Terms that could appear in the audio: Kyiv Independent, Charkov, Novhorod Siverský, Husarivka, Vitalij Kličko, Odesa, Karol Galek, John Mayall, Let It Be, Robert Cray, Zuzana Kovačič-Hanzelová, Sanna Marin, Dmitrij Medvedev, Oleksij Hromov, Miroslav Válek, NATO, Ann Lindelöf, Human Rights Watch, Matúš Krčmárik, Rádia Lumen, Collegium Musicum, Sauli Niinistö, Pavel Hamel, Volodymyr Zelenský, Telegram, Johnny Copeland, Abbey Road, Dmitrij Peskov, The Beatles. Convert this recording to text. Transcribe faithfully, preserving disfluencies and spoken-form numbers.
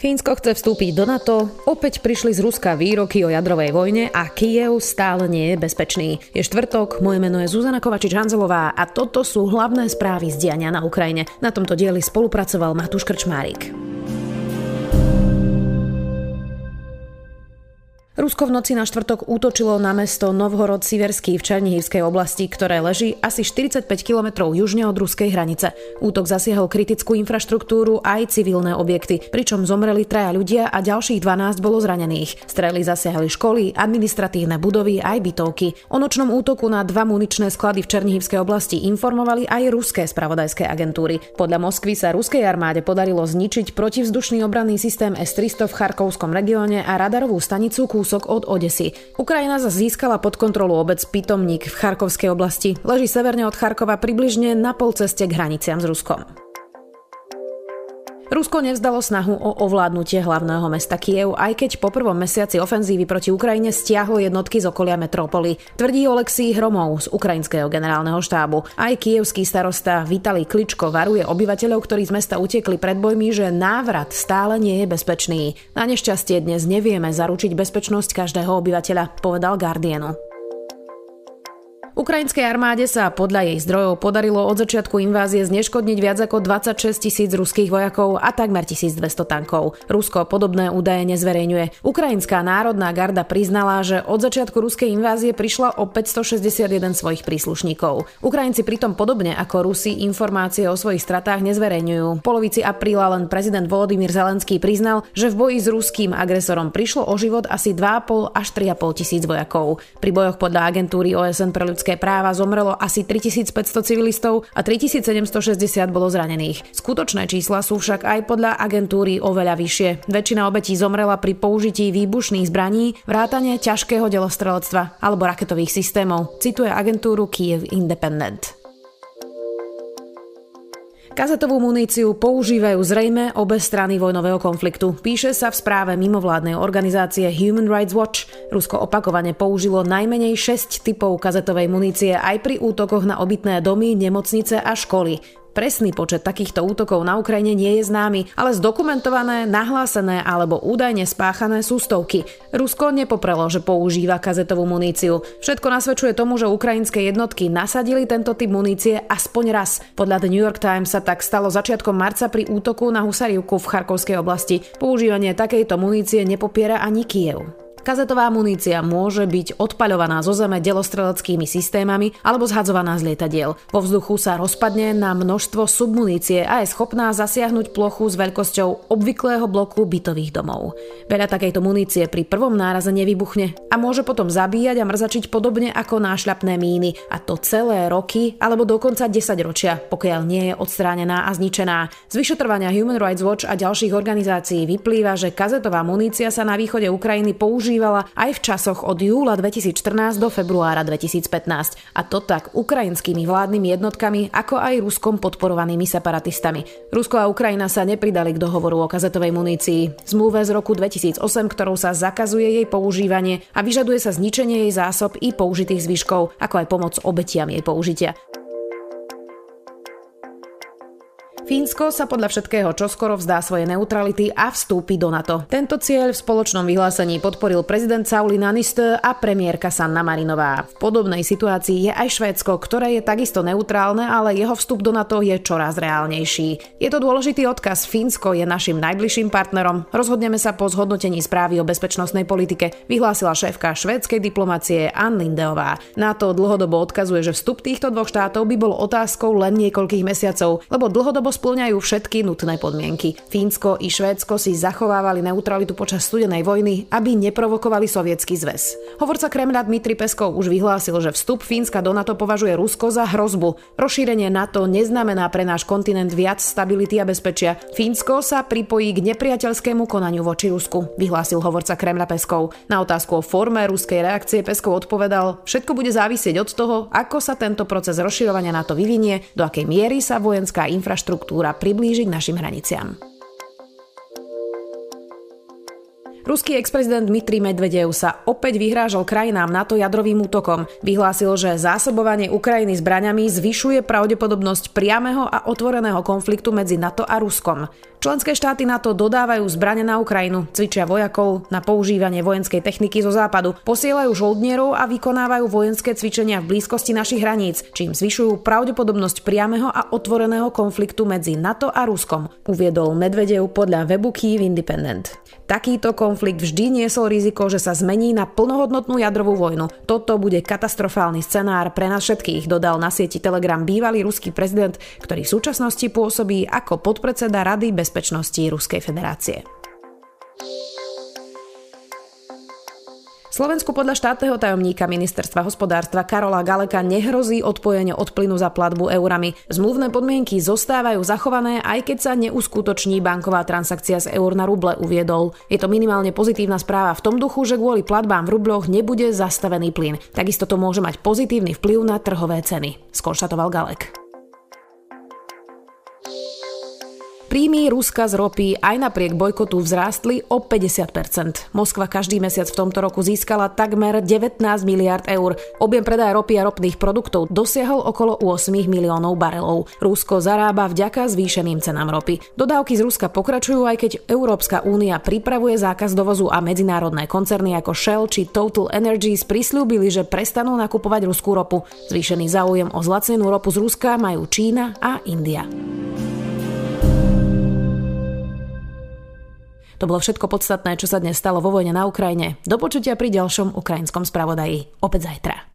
Fínsko chce vstúpiť do NATO, opäť prišli z Ruska výroky o jadrovej vojne a Kyjev stále nie je bezpečný. Je štvrtok, moje meno je Zuzana Kovačič-Hanzelová a toto sú hlavné správy z diania na Ukrajine. Na tomto dieli spolupracoval Matúš Krčmárik. Rusko v noci na štvrtok útočilo na mesto Novhorod Siverský v Černihivskej oblasti, ktoré leží asi štyridsaťpäť kilometrov južne od ruskej hranice. Útok zasiahol kritickú infraštruktúru aj civilné objekty, pričom zomreli traja ľudia a ďalších dvanásť bolo zranených. Strely zasiahli školy, administratívne budovy aj bytovky. O nočnom útoku na dva muničné sklady v Černihivskej oblasti informovali aj ruské spravodajské agentúry. Podľa Moskvy sa ruskej armáde podarilo zničiť protivzdušný obranný systém es tristo v Charkovskom regióne a radarovú stanicu Kús od Odesy. Ukrajina zase získala pod kontrolu obec Pitomník v Charkovskej oblasti. Leží severne od Charkova približne na polceste k hraniciam s Ruskom. Rusko nevzdalo snahu o ovládnutie hlavného mesta Kyjev, aj keď po prvom mesiaci ofenzívy proti Ukrajine stiahlo jednotky z okolia metrópoly, tvrdí Oleksij Hromov z ukrajinského generálneho štábu. Aj kyjevský starosta Vitalij Kličko varuje obyvateľov, ktorí z mesta utekli pred bojmi, že návrat stále nie je bezpečný. Na nešťastie dnes nevieme zaručiť bezpečnosť každého obyvateľa, povedal Guardianu. Ukrajinskej armáde sa podľa jej zdrojov podarilo od začiatku invázie zneškodniť viac ako dvadsaťšesť tisíc ruských vojakov a takmer tisícdvesto tankov. Rusko podobné údaje nezverejňuje. Ukrajinská národná garda priznala, že od začiatku ruskej invázie prišla o päťstošesťdesiatjeden svojich príslušníkov. Ukrajinci pritom podobne ako Rusi informácie o svojich stratách nezverejňujú. V polovici apríla len prezident Volodymyr Zelenský priznal, že v boji s ruským agresorom prišlo o život asi dva a pol až tri a pol tisíc vojakov. Pri bojoch podľa agentúry ó es en pre ľudské práva zomrelo asi tritisícpäťsto civilistov a tritisícsedemstošesťdesiat bolo zranených. Skutočné čísla sú však aj podľa agentúry oveľa vyššie. Väčšina obetí zomrela pri použití výbušných zbraní, vrátane ťažkého delostrelectva alebo raketových systémov, cituje agentúru Kyiv Independent. Kazetovú muníciu používajú zrejme obe strany vojnového konfliktu, píše sa v správe mimovládnej organizácie Human Rights Watch. Rusko opakovane použilo najmenej šesť typov kazetovej munície aj pri útokoch na obytné domy, nemocnice a školy. Presný počet takýchto útokov na Ukrajine nie je známy, ale zdokumentované, nahlásené alebo údajne spáchané sú stovky. Rusko nepoprelo, že používa kazetovú muníciu. Všetko nasvedčuje tomu, že ukrajinské jednotky nasadili tento typ munície aspoň raz. Podľa The New York Times sa tak stalo začiatkom marca pri útoku na Husarivku v Charkovskej oblasti. Používanie takejto munície nepopiera ani Kyjev. Kazetová munícia môže byť odpaľovaná zo zeme delostreleckými systémami alebo zhadzovaná z lietadiel. Vo vzduchu sa rozpadne na množstvo submunície a je schopná zasiahnuť plochu s veľkosťou obvyklého bloku bytových domov. Veľa takejto munície pri prvom náraze nevybuchne a môže potom zabíjať a mrzačiť podobne ako nášľapné míny, a to celé roky alebo dokonca desaťročia, pokiaľ nie je odstránená a zničená. Z vyšetrovania Human Rights Watch a ďalších organizácií vyplýva, že kazetová munícia sa na východe Ukrajiny používa aj v časoch od júla dvetisícštrnásť do februára dvetisícpätnásť, a to tak ukrajinskými vládnymi jednotkami, ako aj Ruskom podporovanými separatistami. Rusko a Ukrajina sa nepridali k dohovoru o kazetovej munícii, zmluve z roku dvetisícosem, ktorou sa zakazuje jej používanie a vyžaduje sa zničenie jej zásob i použitých zvyškov, ako aj pomoc obetiam jej použitia. Fínsko sa podľa všetkého čoskoro vzdá svoje neutrality a vstúpi do NATO. Tento cieľ v spoločnom vyhlásení podporil prezident Sauli Niinistö a premiérka Sanna Marinová. V podobnej situácii je aj Švédsko, ktoré je takisto neutrálne, ale jeho vstup do NATO je čoraz reálnejší. Je to dôležitý odkaz. Fínsko je našim najbližším partnerom. Rozhodneme sa po zhodnotení správy o bezpečnostnej politike, vyhlásila šéfka švédskej diplomacie Ann Lindelöf. NATO dlhodobo odkazuje, že vstup týchto dvoch štátov by bol otázkou len niekoľkých mesiacov, lebo dlhodobo spĺňajú všetky nutné podmienky. Fínsko i Švédsko si zachovávali neutralitu počas studenej vojny, aby neprovokovali Sovietsky zväz. Hovorca Kremľa Dmitrij Peskov už vyhlásil, že vstup Fínska do NATO považuje Rusko za hrozbu. Rozšírenie NATO neznamená pre náš kontinent viac stability a bezpečia. Fínsko sa pripojí k nepriateľskému konaniu voči Rusku, vyhlásil hovorca Kremľa Peskov. Na otázku o forme ruskej reakcie Peskov odpovedal: "Všetko bude závisieť od toho, ako sa tento proces rozširovania NATO vyvinie, do akej miery sa vojenská infraštruktúra priblíži k našim hraniciam." Ruský ex-prezident Dmitrij Medvedev sa opäť vyhrážal krajinám NATO jadrovým útokom. Vyhlásil, že zásobovanie Ukrajiny zbraňami zvyšuje pravdepodobnosť priameho a otvoreného konfliktu medzi NATO a Ruskom. Členské štáty NATO dodávajú zbrane na Ukrajinu, cvičia vojakov na používanie vojenskej techniky zo západu, posielajú žoldnierov a vykonávajú vojenské cvičenia v blízkosti našich hraníc, čím zvyšujú pravdepodobnosť priameho a otvoreného konfliktu medzi NATO a Ruskom, uviedol Medvedev podľa webu Kyiv Independent. Takýto konflikt vždy niesol riziko, že sa zmení na plnohodnotnú jadrovú vojnu. Toto bude katastrofálny scenár pre nás všetkých, dodal na sieti Telegram bývalý ruský prezident, ktorý v súčasnosti pôsobí ako podpredseda Rady bezpečnosti Ruskej federácie. Slovensku podľa štátneho tajomníka ministerstva hospodárstva Karola Galeka nehrozí odpojenie od plynu za platbu eurami. Zmluvné podmienky zostávajú zachované, aj keď sa neuskutoční banková transakcia z eur na ruble, uviedol. Je to minimálne pozitívna správa v tom duchu, že kvôli platbám v rubloch nebude zastavený plyn. Takisto to môže mať pozitívny vplyv na trhové ceny, skonštatoval Galek. Príjmy Ruska z ropy aj napriek bojkotu vzrástli o päťdesiat percent. Moskva každý mesiac v tomto roku získala takmer devätnásť miliárd eur. Objem predaja ropy a ropných produktov dosiahol okolo osem miliónov barelov. Rusko zarába vďaka zvýšeným cenám ropy. Dodávky z Ruska pokračujú, aj keď Európska únia pripravuje zákaz dovozu a medzinárodné koncerny ako Shell či Total Energies prisľúbili, že prestanú nakupovať ruskú ropu. Zvýšený záujem o zlacnenú ropu z Ruska majú Čína a India. To bolo všetko podstatné, čo sa dnes stalo vo vojne na Ukrajine. Do počutia pri ďalšom ukrajinskom spravodaji. Opäť zajtra.